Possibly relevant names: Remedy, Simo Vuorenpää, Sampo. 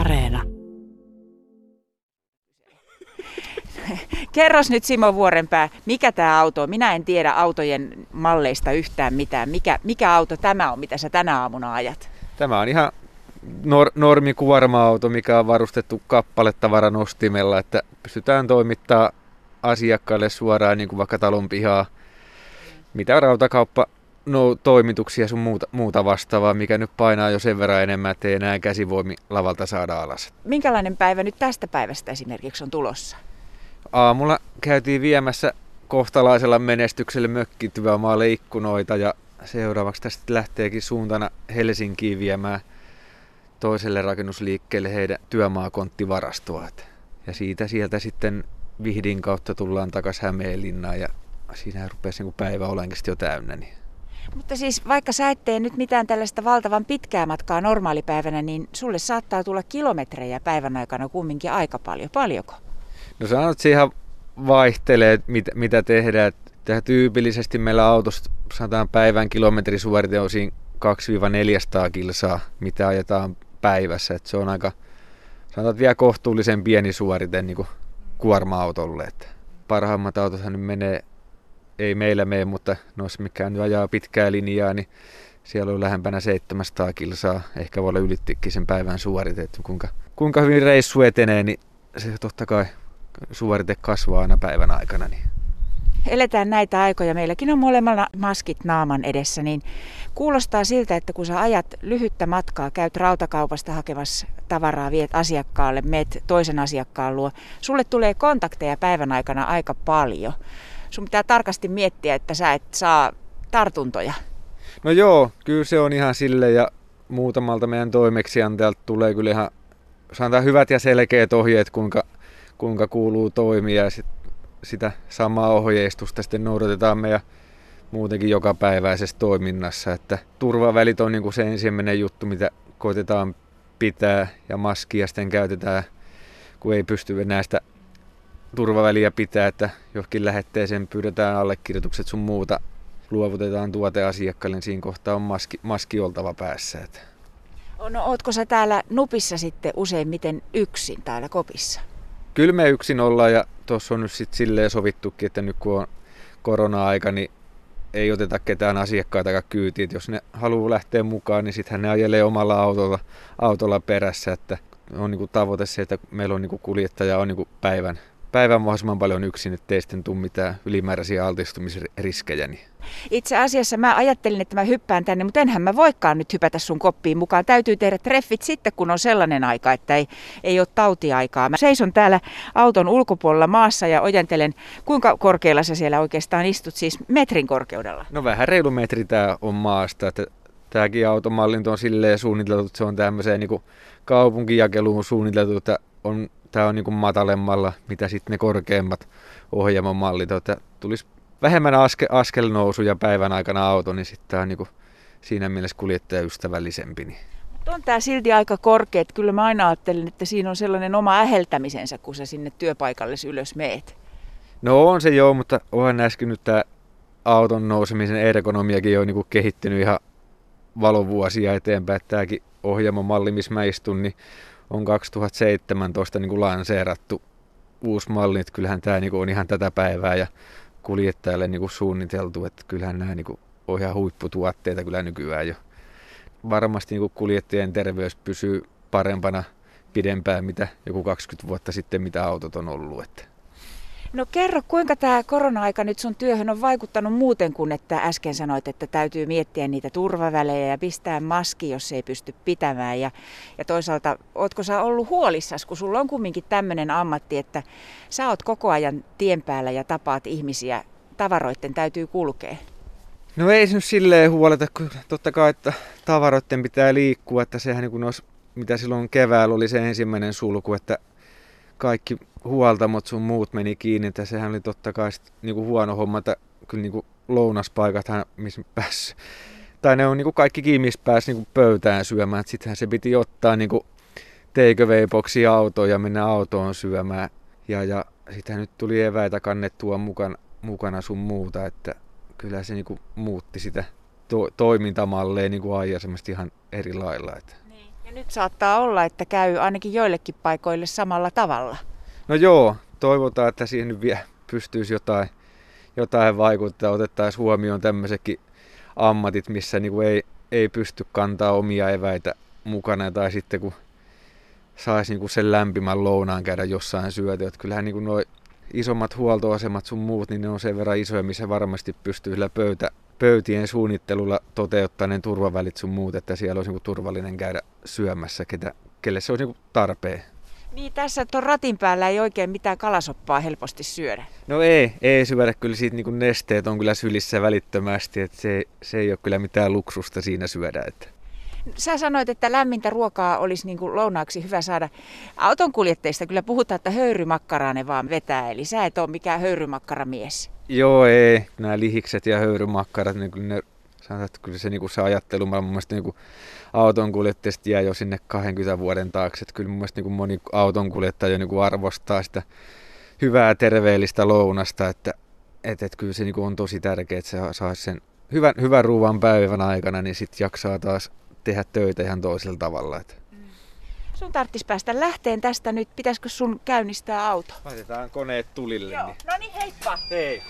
Areena. Kerros nyt Simo Vuorenpää, mikä tämä auto on? Minä en tiedä autojen malleista yhtään mitään. Mikä auto tämä on, mitä sä tänä aamuna ajat? Tämä on ihan normikuorma-auto, mikä on varustettu kappaletavaranostimella, että pystytään toimittamaan asiakkaille suoraan niin kuin vaikka talon pihaa, mitä rautakauppa toimituksia sun muuta vastaavaa, mikä nyt painaa jo sen verran enemmän, että ei enää käsivoimi lavalta saada alas. Minkälainen päivä nyt tästä päivästä esimerkiksi on tulossa? Aamulla käytiin viemässä kohtalaisella menestyksellä mökkityömaalle ikkunoita ja seuraavaksi tästä lähteekin suuntana Helsinkiin viemään toiselle rakennusliikkeelle heidän työmaakonttivarastoa. Ja sieltä sitten Vihdin kautta tullaan takaisin Hämeenlinnaan ja siinä rupesi niin päivä olenkin jo täynnä. Niin. Mutta siis vaikka sä et tee nyt mitään tällaista valtavan pitkää matkaa normaalipäivänä, niin sulle saattaa tulla kilometrejä päivän aikana kumminkin aika paljon. Paljonko? No sanot, että se ihan vaihtelee, mitä tehdään. Tähän tyypillisesti meillä autossa sanotaan päivän kilometrisuorite on siinä 2-400 kilsaa, mitä ajetaan päivässä. Et se on aika, sanotaan, vielä kohtuullisen pieni suorite niin kuin kuorma-autolle. Et parhaimmat autothan nyt menee, ei meillä mene, mutta jos mikään nyt ajaa pitkää linjaa, niin siellä on lähempänä 700 kilsaa. Ehkä voi olla ylittikin sen päivän suorite, että kuinka hyvin reissu etenee, niin se totta kai suorite kasvaa aina päivän aikana. Niin. Eletään näitä aikoja. Meilläkin on molemmilla maskit naaman edessä, niin kuulostaa siltä, että kun sä ajat lyhyttä matkaa, käyt rautakaupasta hakemassa tavaraa, viet asiakkaalle, meet toisen asiakkaan luo, sulle tulee kontakteja päivän aikana aika paljon. Sun pitää tarkasti miettiä, että sä et saa tartuntoja. No joo, kyllä se on ihan sille ja muutamalta meidän toimeksiantajalta tulee kyllä ihan sanotaan hyvät ja selkeät ohjeet, kuinka kuuluu toimia ja sitä samaa ohjeistusta sitten noudatetaan meidän muutenkin jokapäiväisessä toiminnassa. Että turvavälit on niin kuin se ensimmäinen juttu, mitä koitetaan pitää ja maskia sitten käytetään, kun ei pysty enää sitä turvaväliä pitää, että johonkin lähetteeseen pyydetään allekirjoitukset sun muuta, luovutetaan tuote asiakkaalle, niin siinä kohtaa on maski oltava päässä. Että. No ootko sä täällä Nupissa sitten useimmiten yksin täällä kopissa? Kyllä me yksin ollaan ja tuossa on nyt sitten silleen sovittukin, että nyt kun on korona-aika, niin ei oteta ketään asiakkaita kyytiin. Jos ne haluaa lähteä mukaan, niin sittenhän ne ajelee omalla autolla perässä. Että on niinku tavoite se, että meillä on niinku kuljettaja on niinku päivän mahdollisimman paljon yksin, ettei sitten tule mitään ylimääräisiä altistumisriskejä. Niin. Itse asiassa mä ajattelin, että mä hyppään tänne, mutta enhän mä voikaan nyt hypätä sun koppiin mukaan. Täytyy tehdä treffit sitten, kun on sellainen aika, että ei ole tautiaikaa. Mä seison täällä auton ulkopuolella maassa ja ojentelen, kuinka korkealla sä siellä oikeastaan istut, siis metrin korkeudella? No vähän reilu metri tää on maasta. Tääkin automallinto on silleen suunniteltu, että se on tämmöiseen niin kuin kaupunkijakeluun suunniteltu, että on tämä on niin kuin matalemmalla, mitä sitten ne korkeimmat ohjelmamallit. Tulisi vähemmän askelnousuja päivän aikana auto, niin sitten tämä on niin kuin siinä mielessä kuljettajaystävällisempi. Niin. Mutta on tämä silti aika korkea. Että kyllä mä aina ajattelin, että siinä on sellainen oma äheltämisensä, kun sä sinne työpaikalle ylös meet. No on se joo, mutta onhan äsken nyt tämä auton nousemisen ergonomiakin on niin kuin kehittynyt ihan valovuosia eteenpäin. Tämäkin ohjelmamalli, missä mä istun, niin on 2017 niin kuin lanseerattu uusi malli, että kyllähän tämä niin kuin on ihan tätä päivää ja kuljettajalle niin kuin suunniteltu, että kyllähän nämä niin kuin on ihan huipputuotteita kyllä nykyään jo. Varmasti niin kuin kuljettajien terveys pysyy parempana pidempään, mitä joku 20 vuotta sitten, mitä autot on ollut. Että. No kerro, kuinka tämä korona-aika nyt sun työhön on vaikuttanut muuten kuin, että äsken sanoit, että täytyy miettiä niitä turvavälejä ja pistää maski, jos ei pysty pitämään. Ja toisaalta, ootko sä ollut huolissasi, kun sulla on kumminkin tämmöinen ammatti, että sä oot koko ajan tien päällä ja tapaat ihmisiä, tavaroiden täytyy kulkea? No ei se nyt silleen huoleta, kun totta kai, että tavaroiden pitää liikkua, että sehän niin kuin olisi, mitä silloin keväällä oli se ensimmäinen sulku, että kaikki huoltamot sun muut meni kiinni, että sehän oli totta kai niinku huono homma, että kyllä niinku lounaspaikathan, missä pääsi, tai ne on niinku kaikki kiinni, missä pääsi niinku pöytään syömään, että sittenhän se piti ottaa niinku take-away-boksi autoon ja mennä autoon syömään, ja sittenhän nyt tuli eväitä kannettua mukana sun muuta, että kyllä se niinku muutti sitä toimintamalleja niinku aiemmin ihan eri lailla, että. Ja nyt saattaa olla, että käy ainakin joillekin paikoille samalla tavalla. No joo, toivotaan, että siihen nyt vielä pystyisi jotain vaikuttaa. Otettaisiin huomioon tämmöisetkin ammatit, missä niin kuin ei pysty kantaa omia eväitä mukana. Tai sitten kun saisi niin kuin sen lämpimän lounaan käydä jossain syötä. Että kyllähän niin kuin nuo isommat huoltoasemat sun muut, niin ne on sen verran isoja, missä varmasti pystyy sillä pöytien suunnittelulla toteuttaa ne turvavälit sun muut, että siellä olisi niin kuin turvallinen käydä syömässä, kelle se olisi niin kuin tarpeen. Niin, tässä tuon ratin päällä ei oikein mitään kalasoppaa helposti syödä. No ei syödä. Kyllä siitä niin kuin nesteet on kyllä sylissä välittömästi, että se ei ole kyllä mitään luksusta siinä syödä. Että. Sä sanoit, että lämmintä ruokaa olisi niin kuin lounaaksi hyvä saada. Autonkuljettajista kyllä puhutaan, että höyrymakkaraa ne vaan vetää, eli sä et ole mikään höyrymakkaramies. Joo, ei. Nämä lihikset ja höyrymakkarat, niin kyllä ne sanotaan, että kyllä se, niin kuin se ajattelu mun mielestä niin autonkuljettajista jää jo sinne 20 vuoden taakse. Että kyllä mun mielestä niin moni autonkuljettaja jo niin arvostaa sitä hyvää terveellistä lounasta, että kyllä se niin on tosi tärkeää, että se saa sen hyvän ruuan päivän aikana, niin sitten jaksaa taas tehdä töitä ihan toisella tavalla. Että. Sun tarvitsisi päästä lähteen tästä nyt. Pitäisikö sun käynnistää auto? Laitetaan koneet tulille. Joo. Niin. No niin, heippa! Hei!